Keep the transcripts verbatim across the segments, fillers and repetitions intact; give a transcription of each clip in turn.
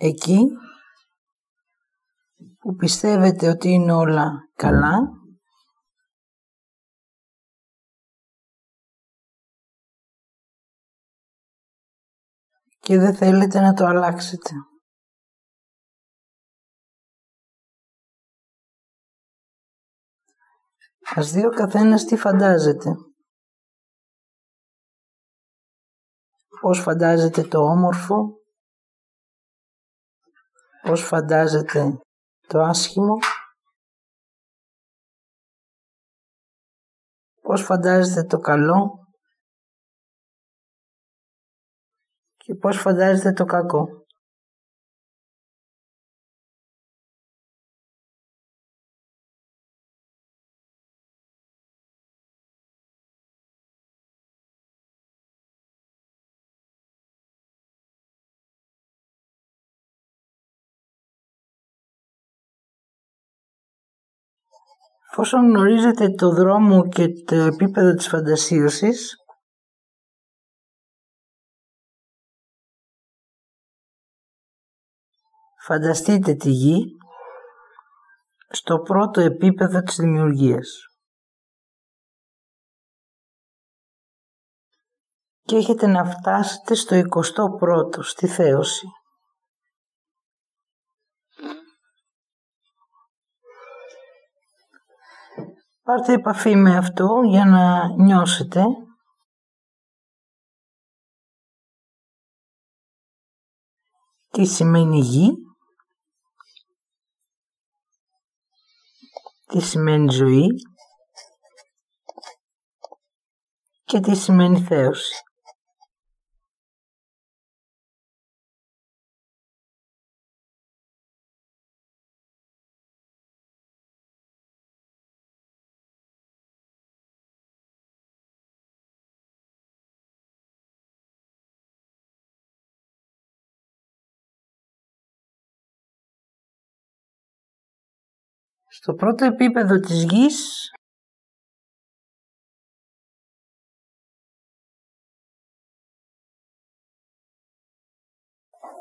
Εκεί που πιστεύετε ότι είναι όλα καλά, και δεν θέλετε να το αλλάξετε. Ας δει ο καθένας τι φαντάζεται. Πώς φαντάζεται το όμορφο, πώς φαντάζεται το άσχημο, πώς φαντάζεται το καλό και πώς φαντάζεται το κακό. Εφόσον γνωρίζετε το δρόμο και το επίπεδο της φαντασίωσης, φανταστείτε τη γη στο πρώτο επίπεδο της δημιουργίας. Και έχετε να φτάσετε στο εικοστό πρώτο, στη θέωση. Πάρτε επαφή με αυτό για να νιώσετε τι σημαίνει γη, τι σημαίνει ζωή και τι σημαίνει θέωση. Στο πρώτο επίπεδο της γης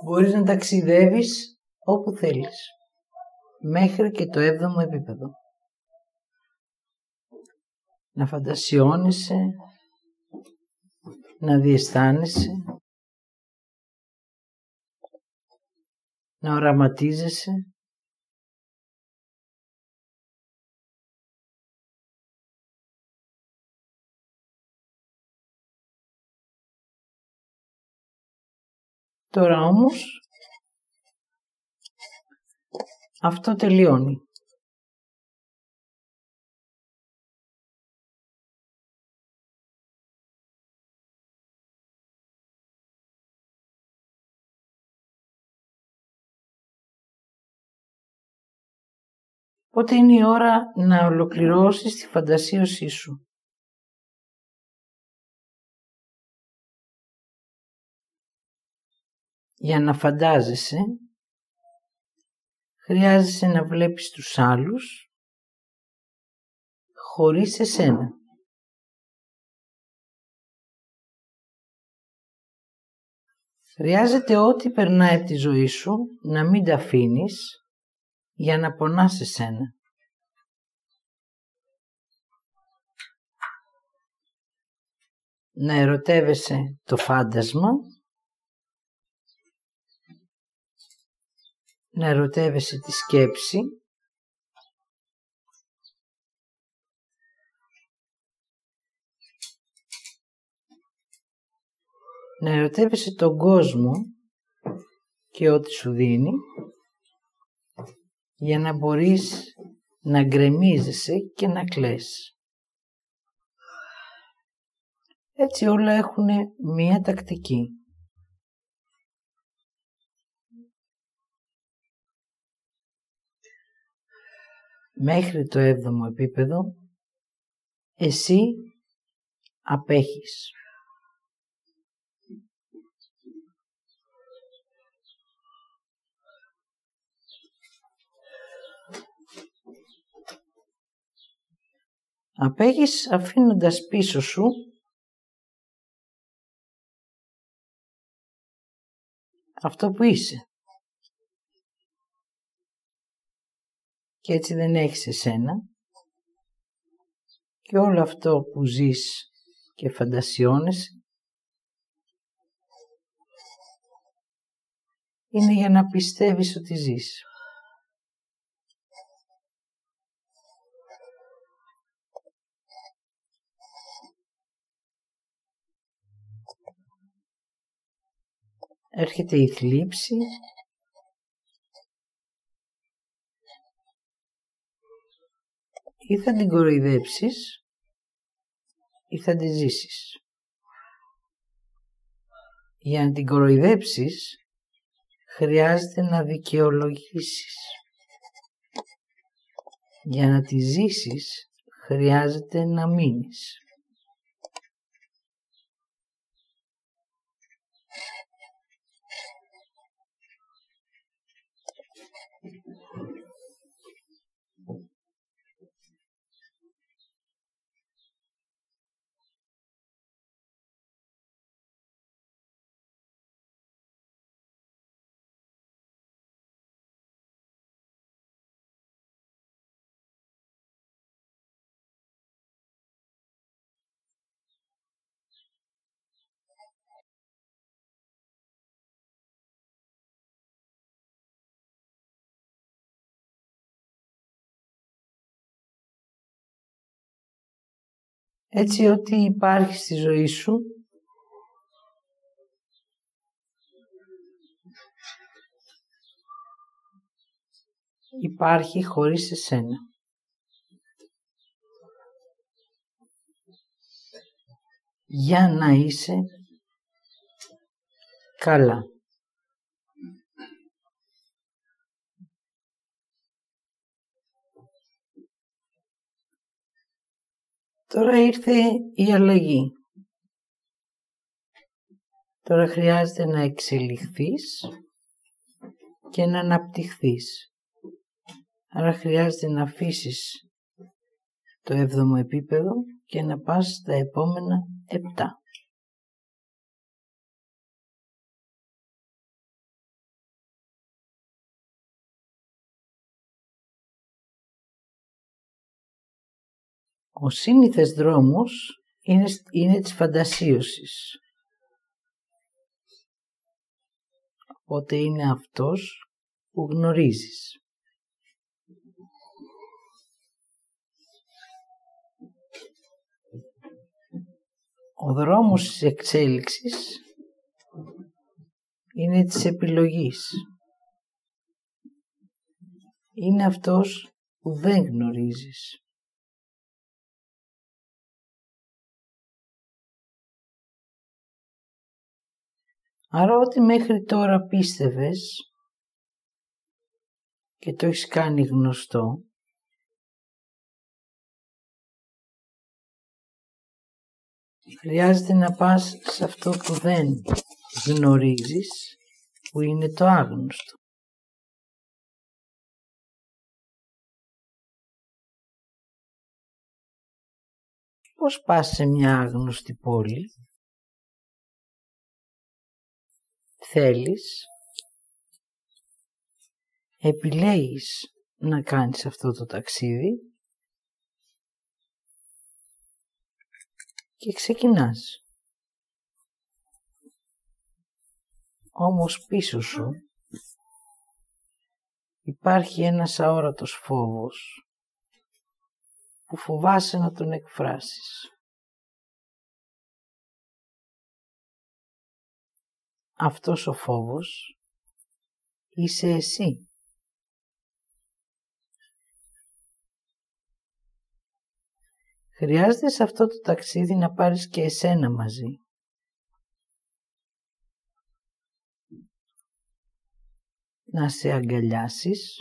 μπορείς να ταξιδεύεις όπου θέλεις, μέχρι και το έβδομο επίπεδο. Να φαντασιώνεσαι, να διαισθάνεσαι, να οραματίζεσαι, Τώρα όμως, αυτό τελειώνει. Πότε είναι η ώρα να ολοκληρώσεις τη φαντασίωσή σου. Για να φαντάζεσαι, χρειάζεσαι να βλέπεις τους άλλους χωρίς εσένα. Χρειάζεται ό,τι περνάει από τη ζωή σου να μην τα αφήνεις για να πονάς εσένα. Να ερωτεύεσαι το φάντασμα, να ερωτεύεσαι τη σκέψη, να ερωτεύεσαι τον κόσμο και ό,τι σου δίνει, για να μπορείς να γκρεμίζεσαι και να κλαις. Έτσι όλα έχουν μία τακτική. Μέχρι το έβδομο επίπεδο, εσύ απέχεις. Απέχεις αφήνοντας πίσω σου αυτό που είσαι, και έτσι δεν έχεις εσένα. Και όλο αυτό που ζεις και φαντασιώνεσαι είναι για να πιστεύεις ότι ζεις. Έρχεται η θλίψη ή θα την κοροϊδέψεις ή θα τη ζήσεις. Για να την κοροϊδέψεις χρειάζεται να δικαιολογήσεις. Για να τη ζήσεις χρειάζεται να μείνεις. Έτσι ότι υπάρχει στη ζωή σου υπάρχει χωρίς εσένα. Για να είσαι καλά. Τώρα ήρθε η αλλαγή. Τώρα χρειάζεται να εξελιχθείς και να αναπτυχθείς. Άρα χρειάζεται να αφήσεις το έβδομο επίπεδο και να πας στα επόμενα επτά. Ο σύνηθες δρόμος είναι, είναι της φαντασίωσης. Οπότε είναι αυτός που γνωρίζεις. Ο δρόμος της εξέλιξης είναι της επιλογής. Είναι αυτός που δεν γνωρίζεις. Άρα ό,τι μέχρι τώρα πίστευες και το έχεις κάνει γνωστό, χρειάζεται να πας σε αυτό που δεν γνωρίζεις, που είναι το άγνωστο. Πώς πας σε μια άγνωστη πόλη? Θέλεις, επιλέγεις να κάνεις αυτό το ταξίδι και ξεκινάς. Όμως πίσω σου υπάρχει ένας αόρατος φόβος που φοβάσαι να τον εκφράσεις. Αυτός ο φόβος είσαι εσύ. Χρειάζεται σε αυτό το ταξίδι να πάρεις και εσένα μαζί. Να σε αγκαλιάσεις,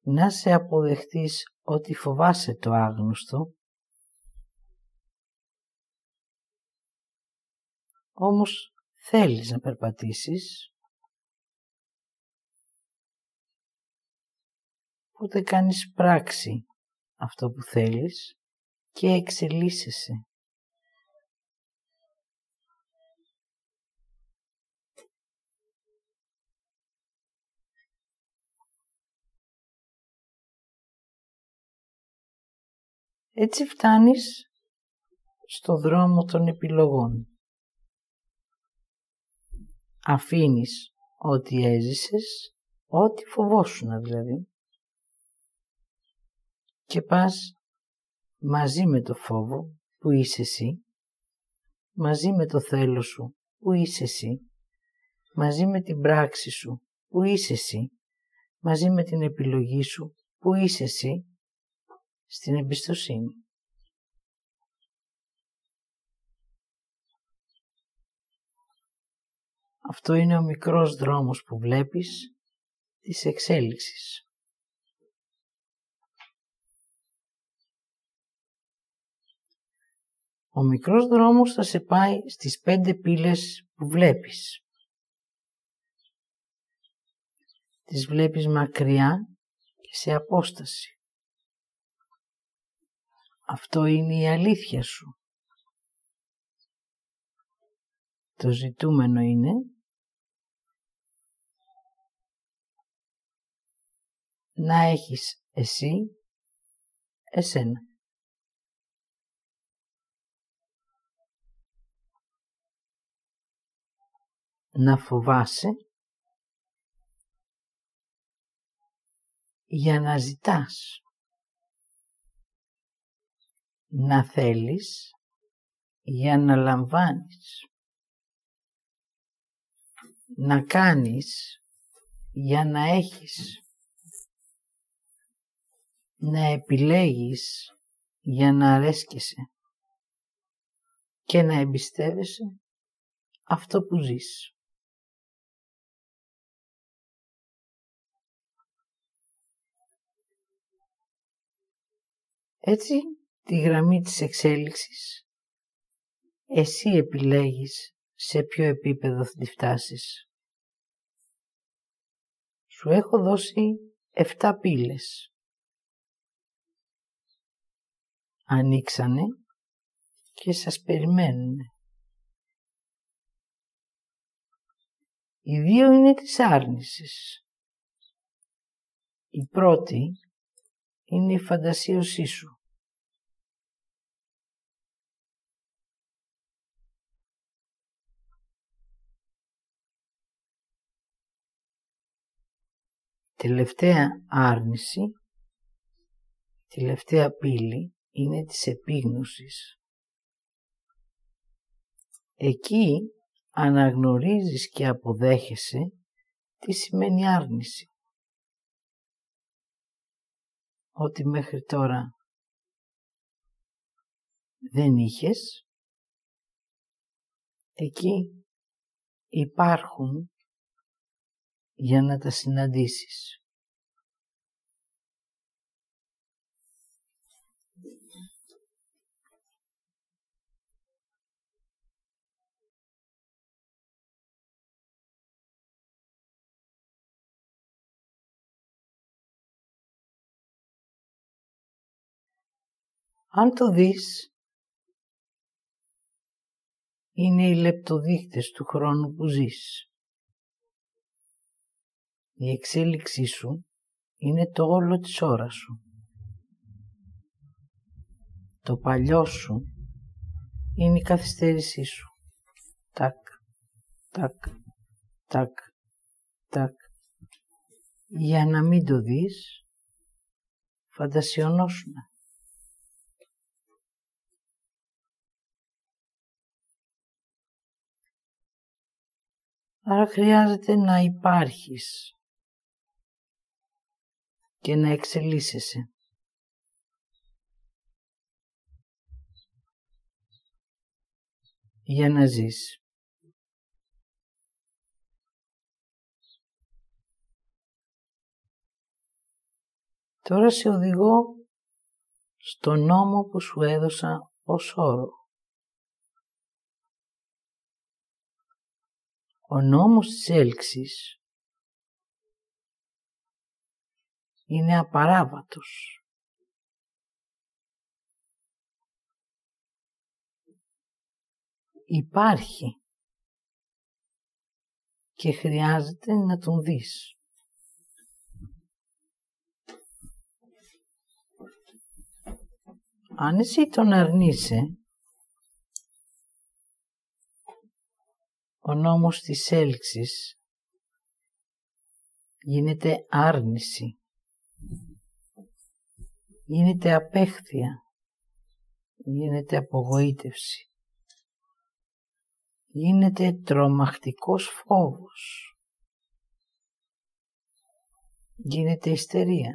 να σε αποδεχτείς ότι φοβάσαι το άγνωστο, όμως θέλεις να περπατήσεις, οπότε κάνεις πράξη αυτό που θέλεις και εξελίσσεσαι. Έτσι φτάνεις στο δρόμο των επιλογών. Αφήνεις ό,τι έζησες, ό,τι φοβόσουνα δηλαδή, και πας μαζί με το φόβο που είσαι εσύ, μαζί με το θέλος σου που είσαι εσύ, μαζί με την πράξη σου που είσαι εσύ, μαζί με την επιλογή σου που είσαι εσύ, στην εμπιστοσύνη. Αυτό είναι ο μικρός δρόμος που βλέπεις της εξέλιξης. Ο μικρός δρόμος θα σε πάει στις πέντε πύλες που βλέπεις. Τις βλέπεις μακριά και σε απόσταση. Αυτό είναι η αλήθεια σου. Το ζητούμενο είναι να έχεις εσύ εσένα. Να φοβάσαι για να ζητάς. Να θέλεις για να λαμβάνεις. Να κάνεις για να έχεις. Να επιλέγεις για να αρέσκεσαι. Και να εμπιστεύεσαι αυτό που ζεις. Έτσι, τη γραμμή της εξέλιξης, εσύ επιλέγεις σε ποιο επίπεδο θα τη φτάσεις. Σου έχω δώσει εφτά πύλες. Ανοίξανε και σας περιμένουν. Οι δύο είναι της άρνησης. Η πρώτη είναι η φαντασίωσή σου. Τελευταία άρνηση, τελευταία πύλη είναι της επίγνωσης. Εκεί αναγνωρίζεις και αποδέχεσαι τι σημαίνει άρνηση. Ότι μέχρι τώρα δεν είχες, εκεί υπάρχουν για να τα συναντήσεις. Αν το δεις, είναι οι λεπτοδείκτες του χρόνου που ζεις. Η εξέλιξή σου είναι το όλο της ώρας σου. Το παλιό σου είναι η καθυστέρησή σου. Τακ, τακ, τακ, τακ. Για να μην το δεις, φαντασιωνώσουμε. Άρα χρειάζεται να υπάρχεις και να εξελίσσεσαι. Για να ζεις. Τώρα σε οδηγώ στο νόμο που σου έδωσα ως όρο. Ο νόμος της έλξης είναι απαράβατος. Υπάρχει και χρειάζεται να τον δεις. Αν εσύ τον αρνείσαι, ο νόμος της έλξης γίνεται άρνηση, γίνεται απέχθεια, γίνεται απογοήτευση, γίνεται τρομακτικός φόβος, γίνεται ιστερία,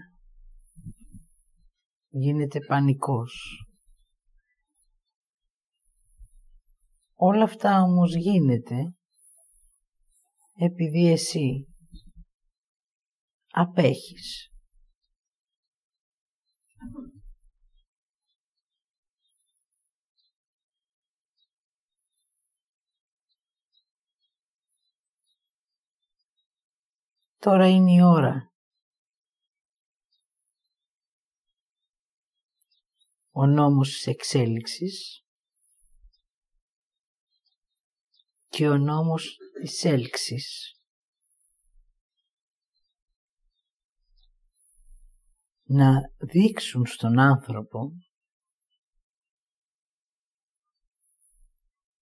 γίνεται πανικός. Όλα αυτά όμως γίνεται επειδή εσύ απέχεις. Τώρα είναι η ώρα. Ο νόμος της εξέλιξης και ο νόμος της έλξης να δείξουν στον άνθρωπο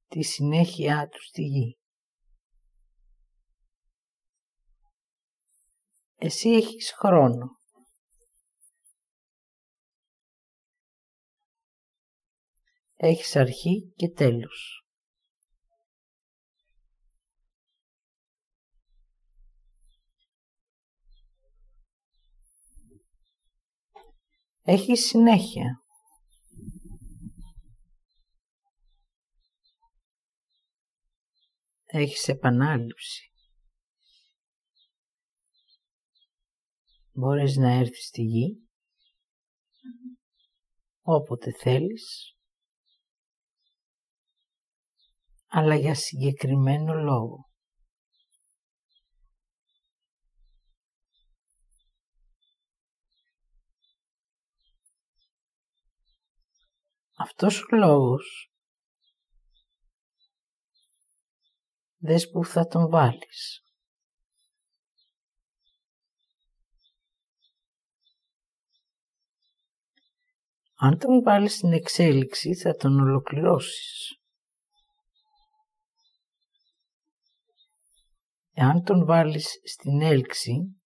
τη συνέχειά του στη γη. Εσύ έχεις χρόνο. Έχεις αρχή και τέλος. Έχεις συνέχεια. Έχεις επανάληψη. Μπορείς να έρθεις στη γη όποτε θέλεις, αλλά για συγκεκριμένο λόγο. Αυτός ο λόγος, δες που θα τον βάλεις. Αν τον βάλεις στην εξέλιξη, θα τον ολοκληρώσεις. Εάν τον βάλεις στην έλξη,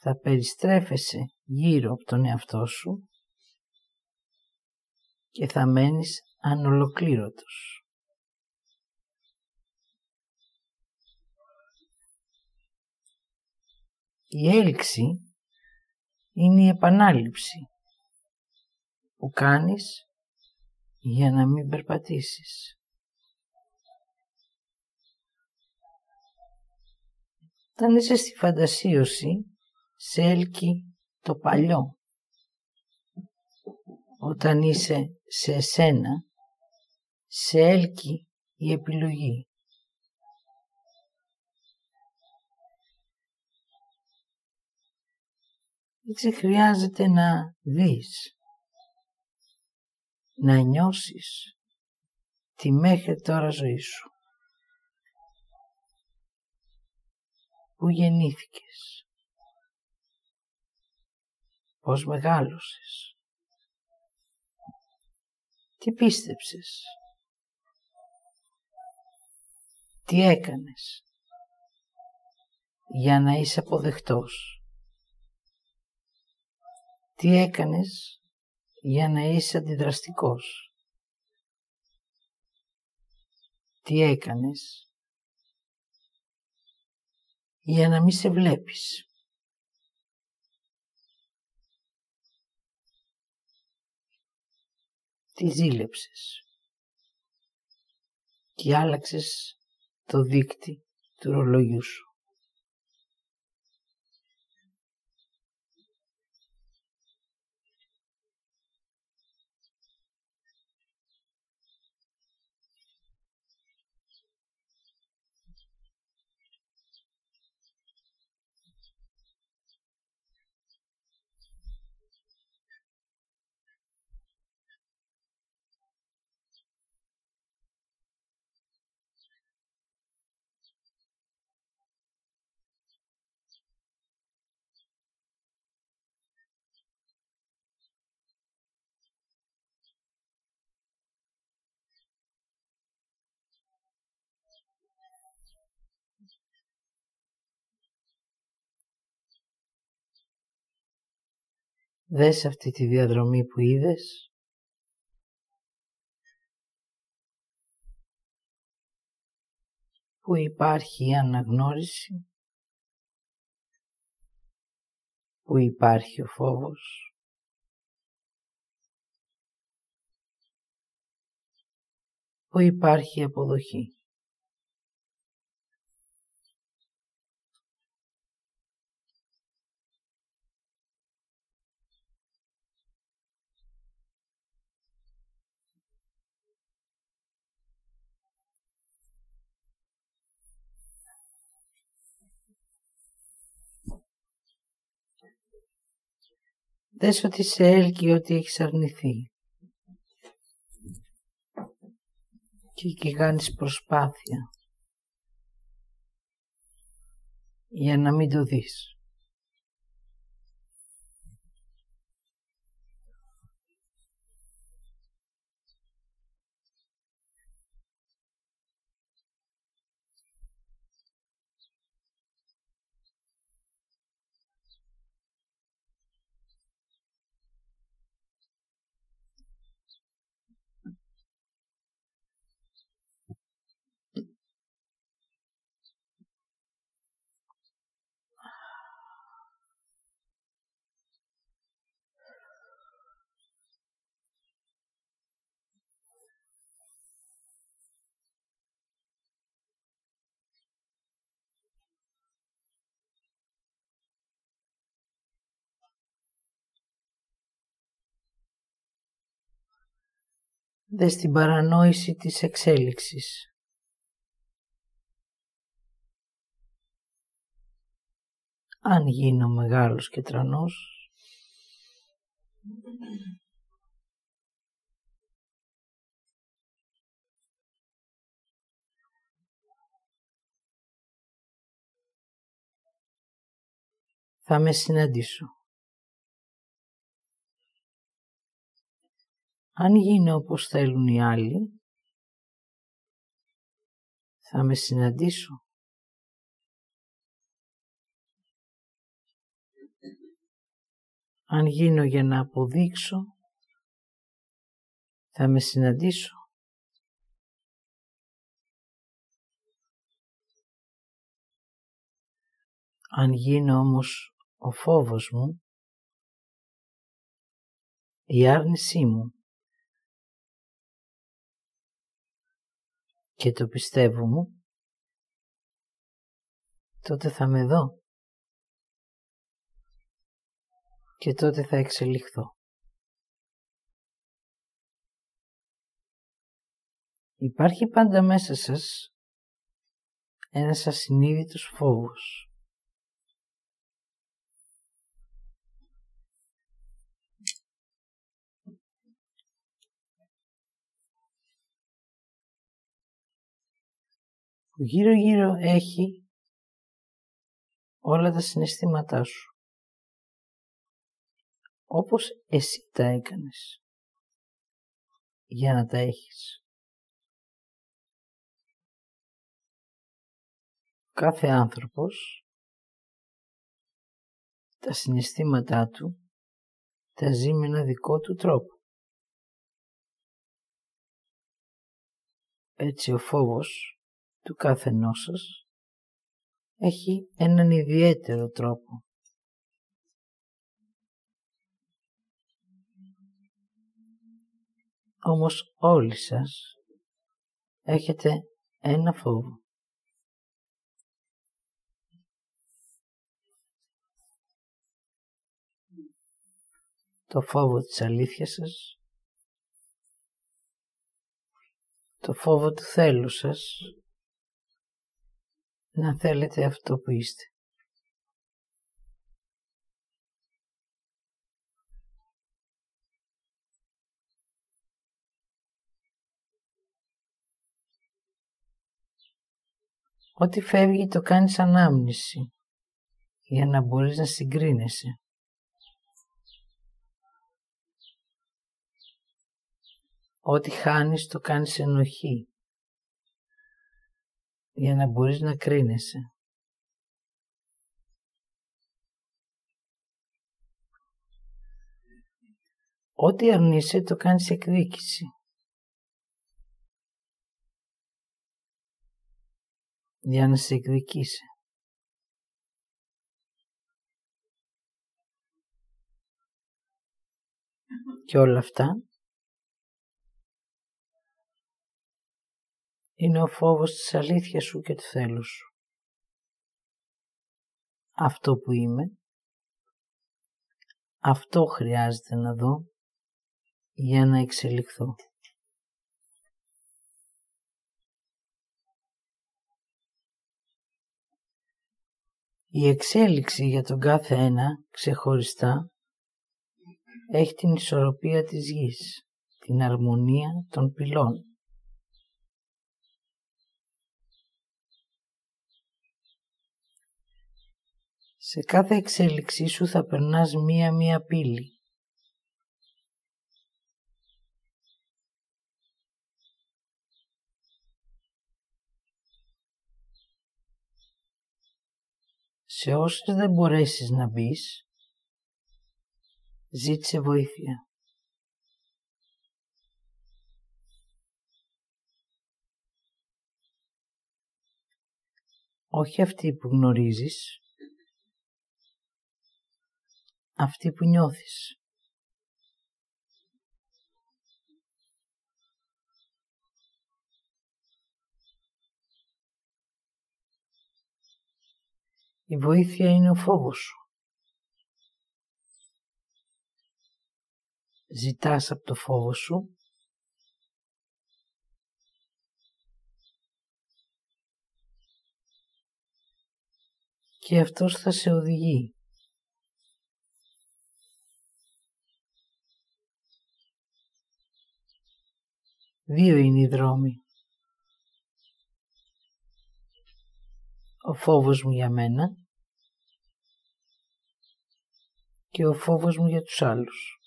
θα περιστρέφεσαι γύρω από τον εαυτό σου και θα μένεις ανολοκλήρωτος. Η έλξη είναι η επανάληψη που κάνεις για να μην περπατήσεις. Όταν είσαι στη φαντασίωση, σε έλκει το παλιό. Όταν είσαι σε εσένα, σε έλκει η επιλογή. Έτσι χρειάζεται να δεις, να νιώσεις τη μέχρι τώρα ζωή σου. Πού γεννήθηκες, πώς μεγάλωσες, τι πίστεψες, τι έκανες για να είσαι αποδεκτός, τι έκανες για να είσαι αντιδραστικός, τι έκανες για να μην σε βλέπεις. Τι ζήλεψες και άλλαξες το δείκτη του ρολογιού σου. Δες αυτή τη διαδρομή που είδες. Που υπάρχει η αναγνώριση. Που υπάρχει ο φόβος. Που υπάρχει η αποδοχή. Δες ότι σε έλκει ότι έχεις αρνηθεί και εκεί κάνεις προσπάθεια για να μην το δεις. Δες την παρανόηση της εξέλιξης. Αν γίνω μεγάλος και τρανός, θα με συναντήσω. Αν γίνω όπως θέλουν οι άλλοι, θα με συναντήσω. Αν γίνω για να αποδείξω, θα με συναντήσω. Αν γίνω όμως ο φόβος μου, η άρνησή μου, και το πιστεύω μου, τότε θα με δω και τότε θα εξελιχθώ. Υπάρχει πάντα μέσα σας ένας ασυνείδητος φόβος. Που γύρω γύρω έχει όλα τα συναισθήματά σου, όπως εσύ τα έκανες για να τα έχεις. Κάθε άνθρωπος τα συναισθήματά του τα ζει με ένα δικό του τρόπο. Έτσι ο φόβος του καθενός σας έχει έναν ιδιαίτερο τρόπο. Όμως όλοι σας έχετε ένα φόβο. Το φόβο της αλήθειας σας, το φόβο του θέλου σας, να θέλετε αυτό που είστε. Ό,τι φεύγει το κάνεις ανάμνηση για να μπορείς να συγκρίνεσαι. Ό,τι χάνεις το κάνεις ενοχή για να μπορείς να κρίνεσαι. Ό,τι αρνείσαι το κάνεις εκδίκηση. Για να σε εκδικήσει. Και όλα αυτά είναι ο φόβος της αλήθειας σου και του θέλου σου. Αυτό που είμαι, αυτό χρειάζεται να δω για να εξελιχθώ. Η εξέλιξη για τον κάθε ένα ξεχωριστά έχει την ισορροπία της γης, την αρμονία των πυλών. Σε κάθε εξέλιξή σου θα περνάς μία-μία πύλη. Σε όσες δεν μπορέσεις να μπεις, ζήτησε βοήθεια. Όχι αυτή που γνωρίζεις, αυτή που νιώθεις. Η βοήθεια είναι ο φόβος σου. Ζητάς από το φόβο σου και αυτός θα σε οδηγεί. Δύο είναι οι δρόμοι. Ο φόβος μου για μένα και ο φόβος μου για τους άλλους.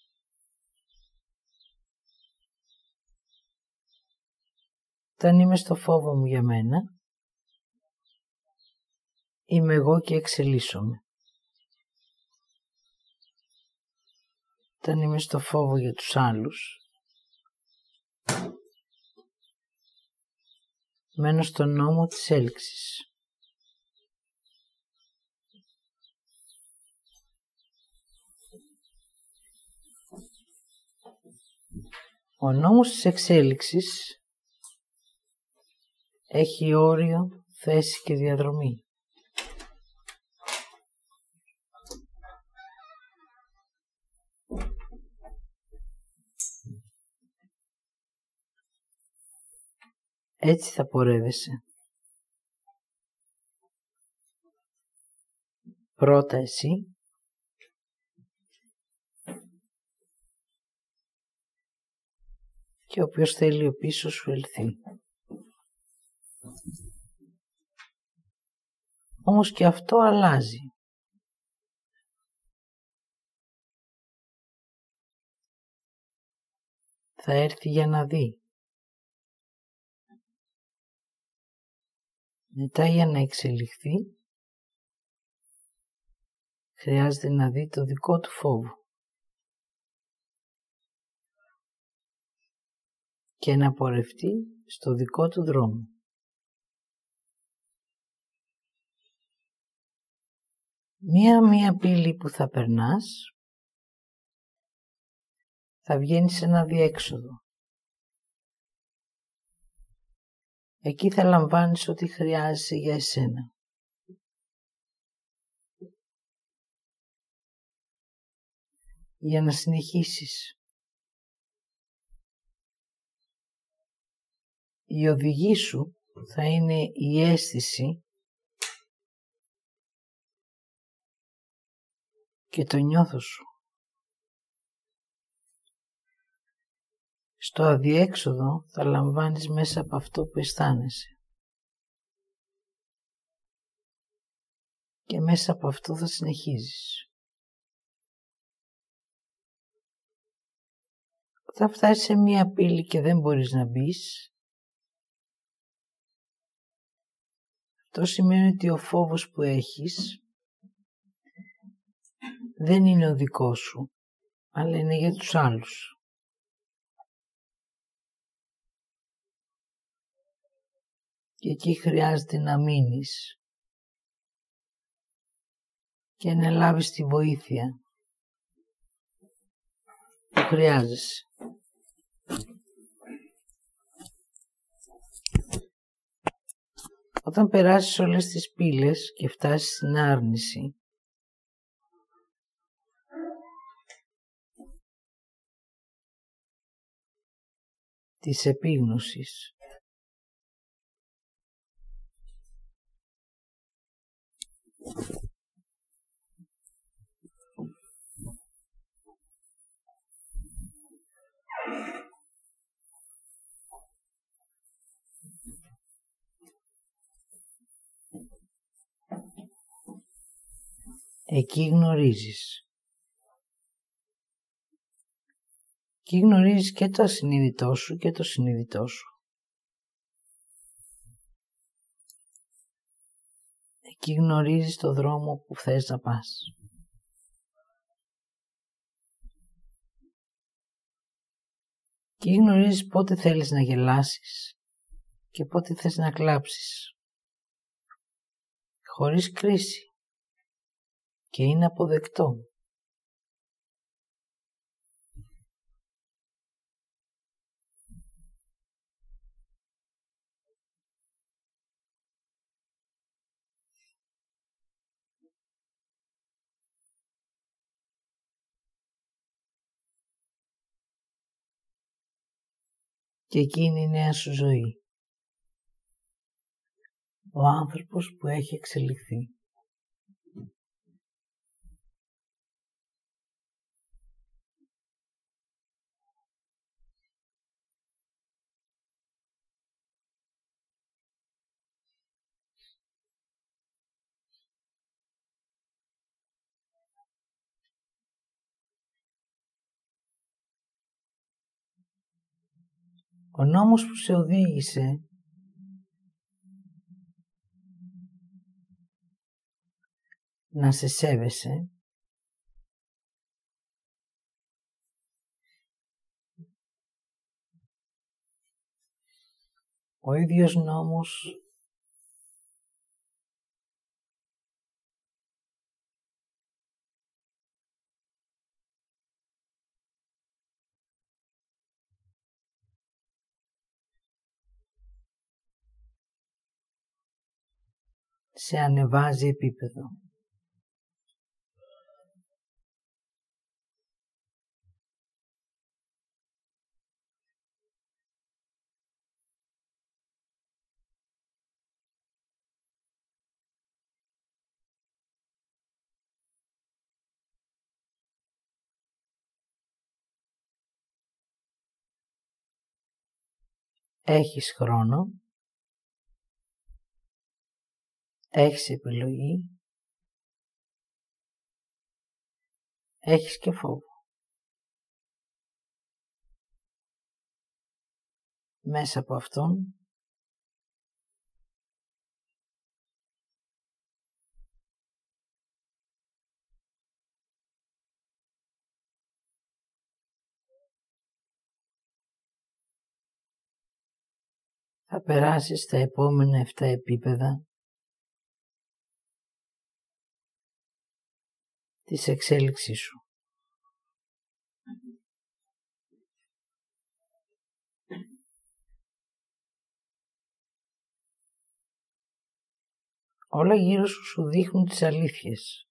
Όταν είμαι στο φόβο μου για μένα, είμαι εγώ και εξελίσσομαι. Όταν είμαι στο φόβο για τους άλλους, μένω στον νόμο της έλξης. Ο νόμος της εξέλιξης έχει όριο, θέση και διαδρομή. Έτσι θα πορεύεσαι. Πρώτα εσύ, και όποιος θέλει ο πίσω σου ελθεί. Όμως και αυτό αλλάζει. Θα έρθει για να δει. Μετά για να εξελιχθεί, χρειάζεται να δει το δικό του φόβο και να πορευτεί στο δικό του δρόμο. Μία-μία πύλη που θα περνάς, θα βγαίνεις σε ένα διέξοδο. Εκεί θα λαμβάνεις ό,τι χρειάζεσαι για εσένα. Για να συνεχίσεις. Η οδηγή σου θα είναι η αίσθηση και το νιώθο σου. Στο αδιέξοδο θα λαμβάνεις μέσα από αυτό που αισθάνεσαι. Και μέσα από αυτό θα συνεχίζεις. Όταν φτάσεις σε μία πύλη και δεν μπορείς να μπεις, αυτό σημαίνει ότι ο φόβος που έχεις δεν είναι ο δικός σου, αλλά είναι για τους άλλους. Και εκεί χρειάζεται να μείνεις και να λάβεις τη βοήθεια που χρειάζεσαι. Όταν περάσεις όλες τις πύλες και φτάσεις στην άρνηση, της επίγνωσης, εκεί γνωρίζεις. Εκεί γνωρίζεις και το ασυνείδητό σου και το συνείδητό σου. Εκεί γνωρίζεις το δρόμο που θες να πας. Εκεί γνωρίζεις πότε θέλεις να γελάσεις και πότε θες να κλάψεις. Χωρίς κρίση. Και είναι αποδεκτό. Και εκείνη η νέα σου ζωή. Ο άνθρωπος που έχει εξελιχθεί. Ο νόμος που σε οδήγησε να σε σέβεσαι ο ίδιος νόμος σε ανεβάζει επίπεδο. Έχεις χρόνο. Έχεις επιλογή, έχεις και φόβο. Μέσα από αυτόν θα περάσεις τα επόμενα επτά επίπεδα της εξέλιξής σου. Όλα γύρω σου σου δείχνουν τις αλήθειες.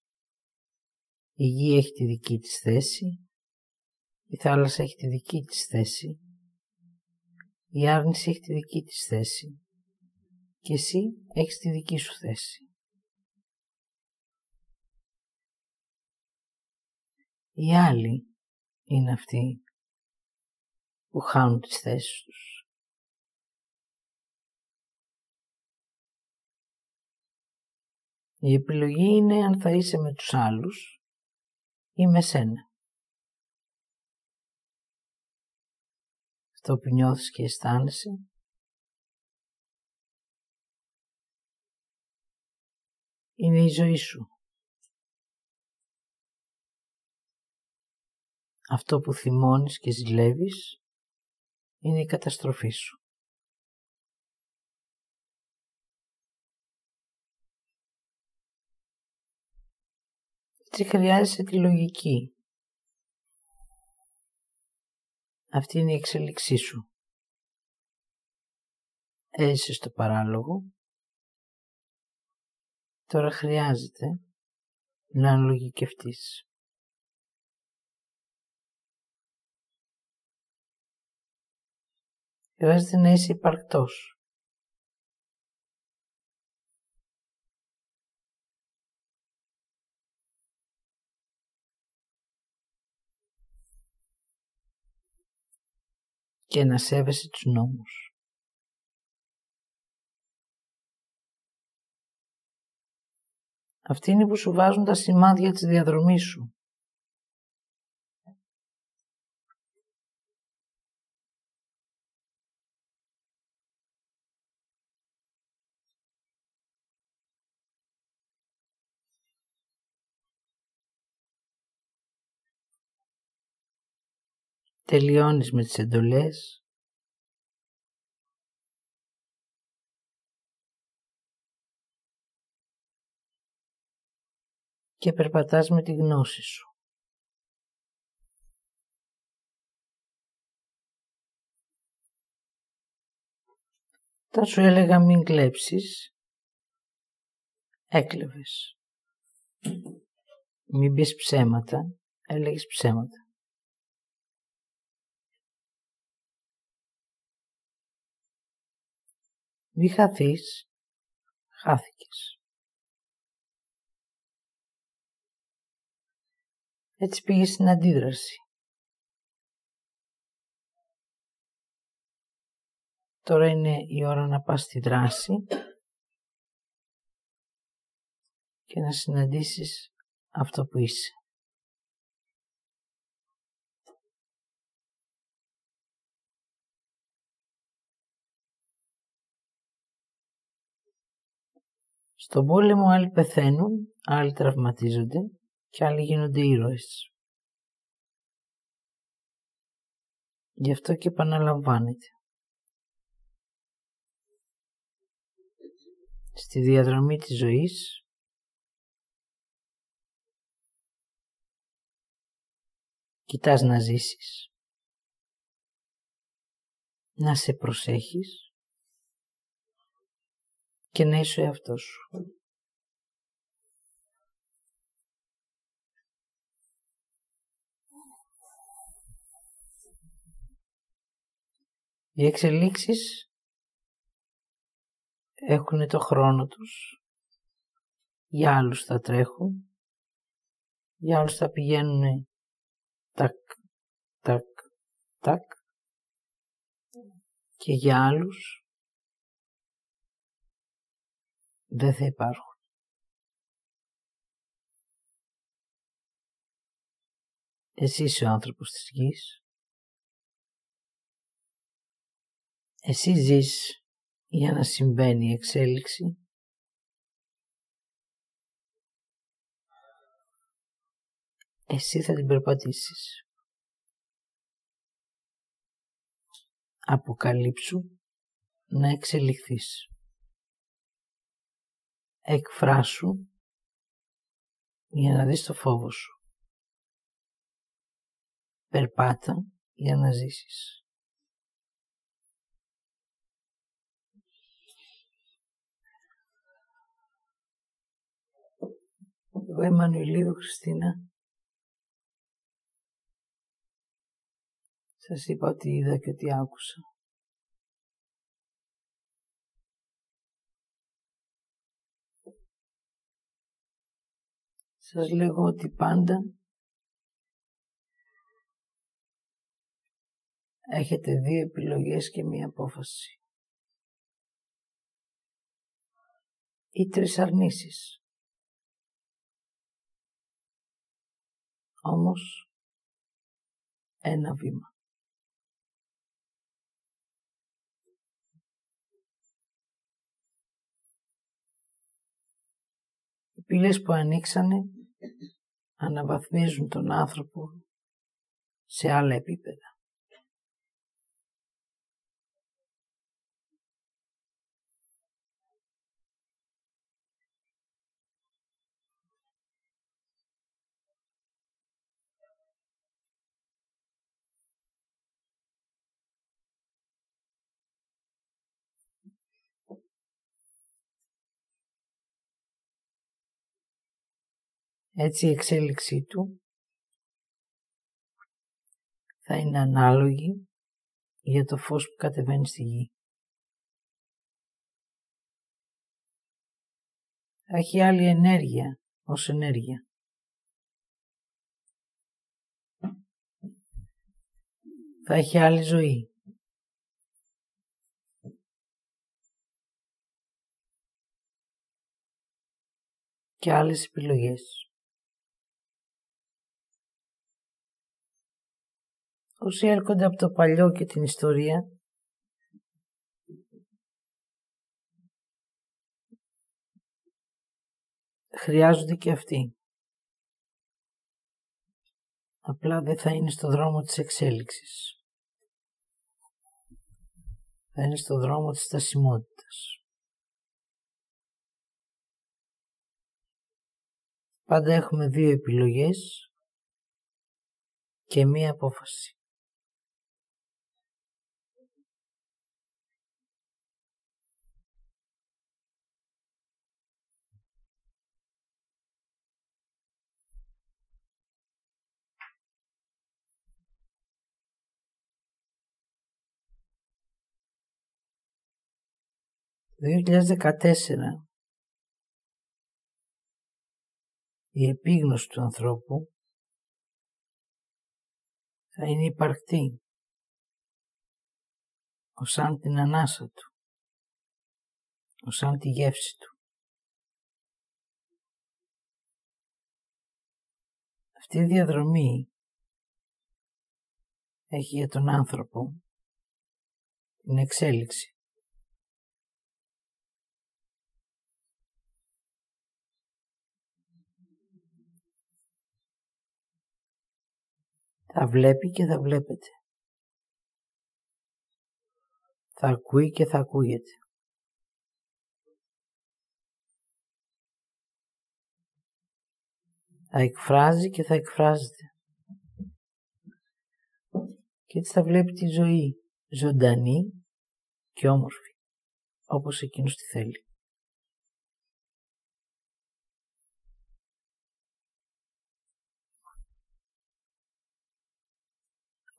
Η γη έχει τη δική της θέση, η θάλασσα έχει τη δική της θέση, η άρνηση έχει τη δική της θέση και εσύ έχεις τη δική σου θέση. Οι άλλοι είναι αυτοί που χάνουν τις θέσεις τους. Η επιλογή είναι αν θα είσαι με τους άλλους ή με σένα. Αυτό που νιώθεις και αισθάνεσαι. Είναι η ζωή σου. αυτό που θυμώνεις και ζηλεύεις είναι η καταστροφή σου. Έτσι χρειάζεσαι τη λογική. Αυτή είναι η εξέλιξή σου. Έζησες το παράλογο. Τώρα χρειάζεται να λογικευτείς. Χρειάζεται να είσαι υπαρκτός. Και να σέβεσαι τους νόμους. Αυτοί είναι που σου βάζουν τα σημάδια της διαδρομής σου. Τελειώνεις με τις εντολές. Και περπατάς με τη γνώση σου. Όταν σου έλεγα μην κλέψεις, έκλεβες. Μην πεις ψέματα, έλεγες ψέματα. Μη χαθείς, χάθηκες. Έτσι πήγες στην αντίδραση. Τώρα είναι η ώρα να πας στη δράση και να συναντήσεις αυτό που είσαι. Στον πόλεμο άλλοι πεθαίνουν, άλλοι τραυματίζονται και άλλοι γίνονται ήρωες. Γι' αυτό και επαναλαμβάνεται. Στη διαδρομή της ζωής κοιτάς να ζήσεις, να σε προσέχεις και να είσαι ο εαυτός σου. Οι εξελίξεις έχουν το χρόνο τους. Για άλλους θα τρέχουν, για άλλους θα πηγαίνουν τακ, τακ, τακ και για άλλους δεν θα υπάρχουν. Εσύ είσαι ο άνθρωπος της γης. Εσύ ζεις για να συμβαίνει η εξέλιξη. Εσύ θα την περπατήσεις. Αποκαλύψου να εξελιχθείς. Εκφράσου για να δεις το φόβο σου. Περπάτα για να ζήσεις. Εγώ Εμμανουηλίδου Χριστίνα. Σας είπα ότι είδα και ότι άκουσα. Σας λέγω ότι πάντα έχετε δύο επιλογές και μία απόφαση. Ή τρεις αρνήσεις. Όμως ένα βήμα. Οι πύλες που ανοίξανε αναβαθμίζουν τον άνθρωπο σε άλλα επίπεδα. Έτσι η εξέλιξή του θα είναι ανάλογη για το φως που κατεβαίνει στη γη. Θα έχει άλλη ενέργεια ως ενέργεια. Θα έχει άλλη ζωή. Και άλλες επιλογές. Όσοι έρχονται από το παλιό και την ιστορία, χρειάζονται και αυτοί. Απλά δεν θα είναι στο δρόμο της εξέλιξης. Θα είναι στο δρόμο της στασιμότητας. Πάντα έχουμε δύο επιλογές και μία απόφαση. Το δύο χιλιάδες δεκατέσσερα η επίγνωση του ανθρώπου θα είναι υπαρκτή, ως σαν την ανάσα του, ως σαν τη γεύση του. Αυτή η διαδρομή έχει για τον άνθρωπο την εξέλιξη. Θα βλέπει και θα βλέπετε. Θα ακούει και θα ακούγεται. Θα εκφράζει και θα εκφράζεται. Και έτσι θα βλέπει τη ζωή ζωντανή και όμορφη, όπως εκείνος τη θέλει.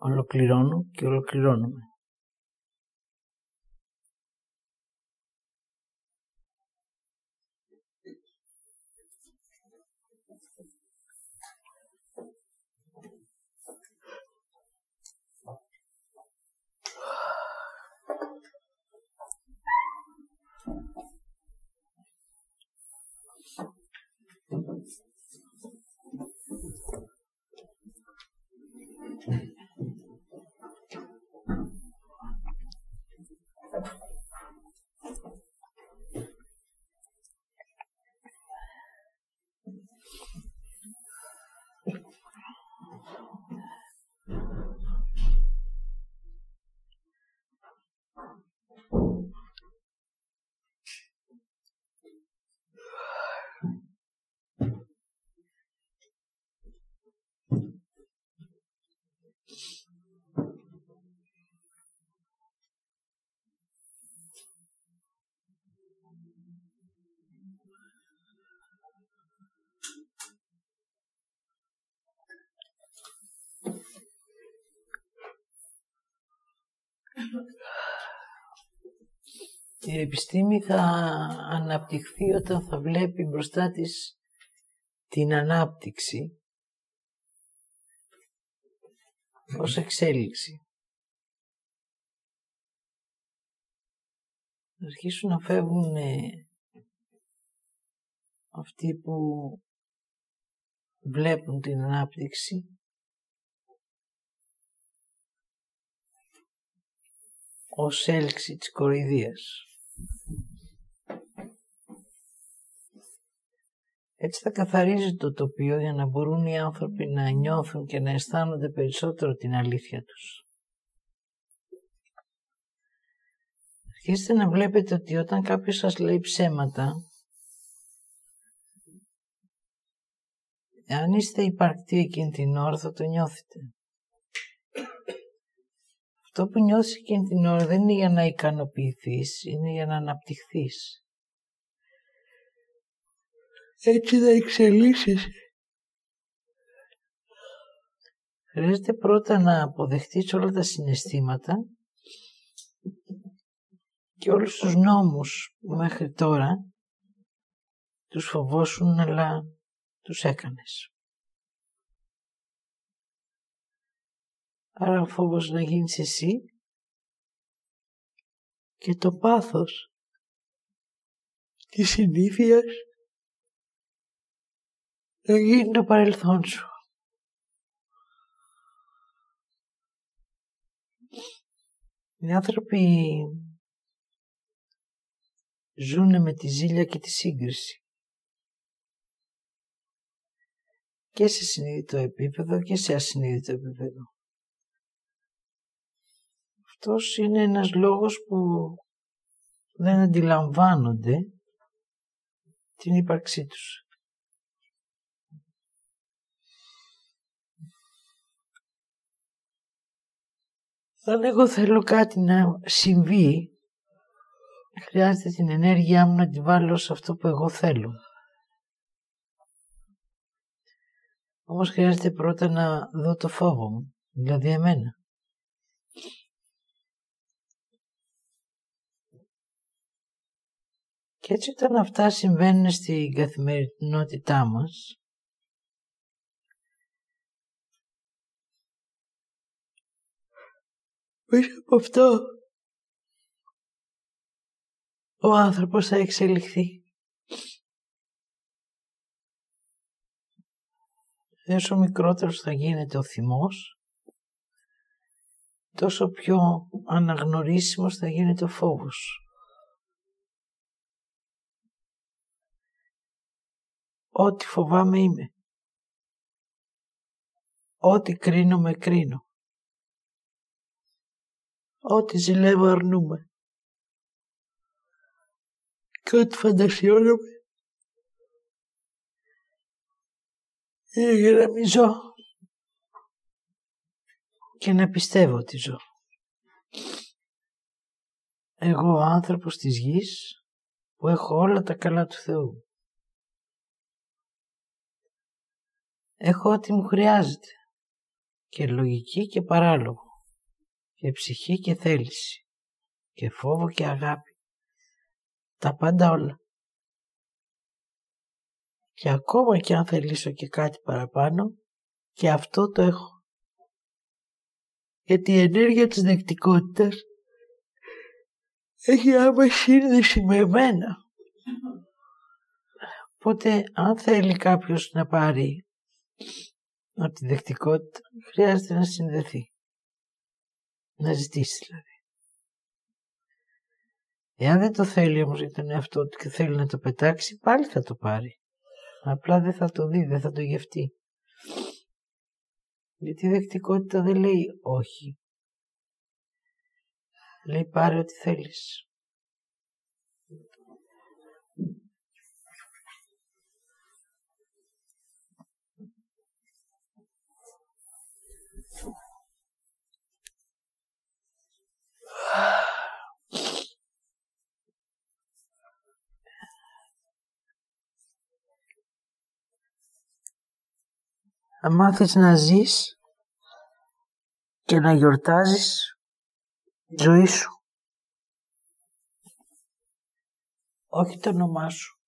Ολοκληρώνω και ολοκληρώνουμε. Η επιστήμη θα αναπτυχθεί όταν θα βλέπει μπροστά της την ανάπτυξη ως εξέλιξη. Θα αρχίσουν να φεύγουν αυτοί που βλέπουν την ανάπτυξη ως έλξη της κοροϊδίας. Έτσι θα καθαρίζει το τοπίο για να μπορούν οι άνθρωποι να νιώθουν και να αισθάνονται περισσότερο την αλήθεια τους. Αρχίστε να βλέπετε ότι όταν κάποιος σας λέει ψέματα, αν είστε υπαρκτοί εκείνη την ώρα θα το νιώθετε. Αυτό που νιώθεις εκείνη την ώρα δεν είναι για να ικανοποιηθείς, είναι για να αναπτυχθείς. Έτσι να εξελίσσεις. Χρειάζεται πρώτα να αποδεχτείς όλα τα συναισθήματα και όλους τους νόμους που μέχρι τώρα τους φοβόσουν αλλά τους έκανες. Άρα ο φόβος να γίνεις εσύ και το πάθος της συνήθειας να γίνει το παρελθόν σου. Οι άνθρωποι ζουνε με τη ζήλια και τη σύγκριση. Και σε συνείδητο επίπεδο και σε ασυνείδητο επίπεδο. Αυτός είναι ένας λόγος που δεν αντιλαμβάνονται την ύπαρξή τους. Αν εγώ θέλω κάτι να συμβεί, χρειάζεται την ενέργειά μου να τη βάλω σε αυτό που εγώ θέλω. Όμως χρειάζεται πρώτα να δω το φόβο μου, δηλαδή εμένα. Και έτσι όταν αυτά συμβαίνουν στην καθημερινότητά μας, πίσω από αυτό, ο άνθρωπος θα εξελιχθεί. Όσο μικρότερος θα γίνεται ο θυμός, τόσο πιο αναγνωρίσιμος θα γίνεται ο φόβος. Ό,τι φοβάμαι είμαι. Ό,τι κρίνω με κρίνω. Ό,τι ζηλεύω αρνούμε. Και ό,τι φαντασιώνομαι είναι για να μην ζω και να πιστεύω ότι ζω. Εγώ ο άνθρωπος της γης που έχω όλα τα καλά του Θεού. Έχω ό,τι μου χρειάζεται και λογική και παράλογο και ψυχή και θέληση και φόβο και αγάπη. Τα πάντα όλα. Και ακόμα και αν θελήσω και κάτι παραπάνω, και αυτό το έχω. Γιατί η ενέργεια της δεκτικότητας έχει άμεση σύνδεση με εμένα. Οπότε αν θέλει κάποιος να πάρει από τη δεκτικότητα, χρειάζεται να συνδεθεί. Να ζητήσει δηλαδή. Εάν δεν το θέλει όμως για τον εαυτό του και θέλει να το πετάξει, πάλι θα το πάρει. Απλά δεν θα το δει, δεν θα το γευτεί. Γιατί η δεκτικότητα δεν λέει όχι. Λέει πάρε ό,τι θέλεις. Να μάθεις να ζεις και να γιορτάζεις τη ζωή σου. Όχι το όνομά σου.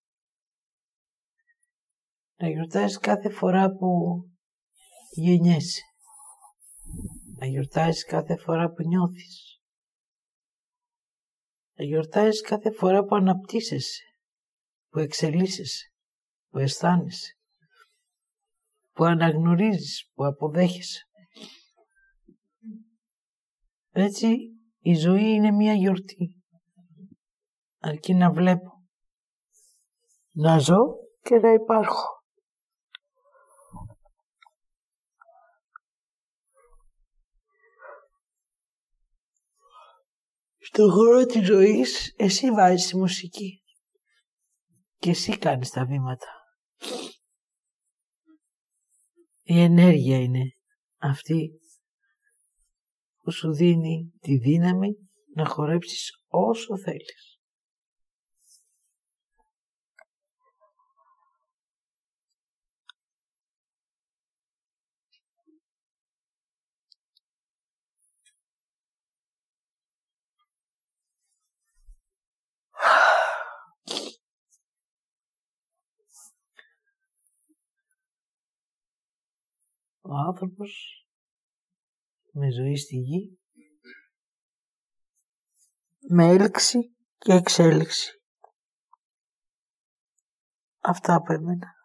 Να γιορτάζεις κάθε φορά που γεννιέσαι. Να γιορτάζεις κάθε φορά που νιώθεις. Να γιορτάζεις κάθε φορά που αναπτύσσεσαι, που εξελίσσεσαι, που αισθάνεσαι, που αναγνωρίζεις, που αποδέχεσαι. Έτσι η ζωή είναι μία γιορτή. Αρκεί να βλέπω, να ζω και να υπάρχω. Στον χώρο της ζωής, εσύ βάζεις τη μουσική και εσύ κάνεις τα βήματα. Η ενέργεια είναι αυτή που σου δίνει τη δύναμη να χορέψεις όσο θέλεις. Ο άνθρωπος με ζωή στη γη, με έλξη και εξέλιξη. Αυτά από εμένα.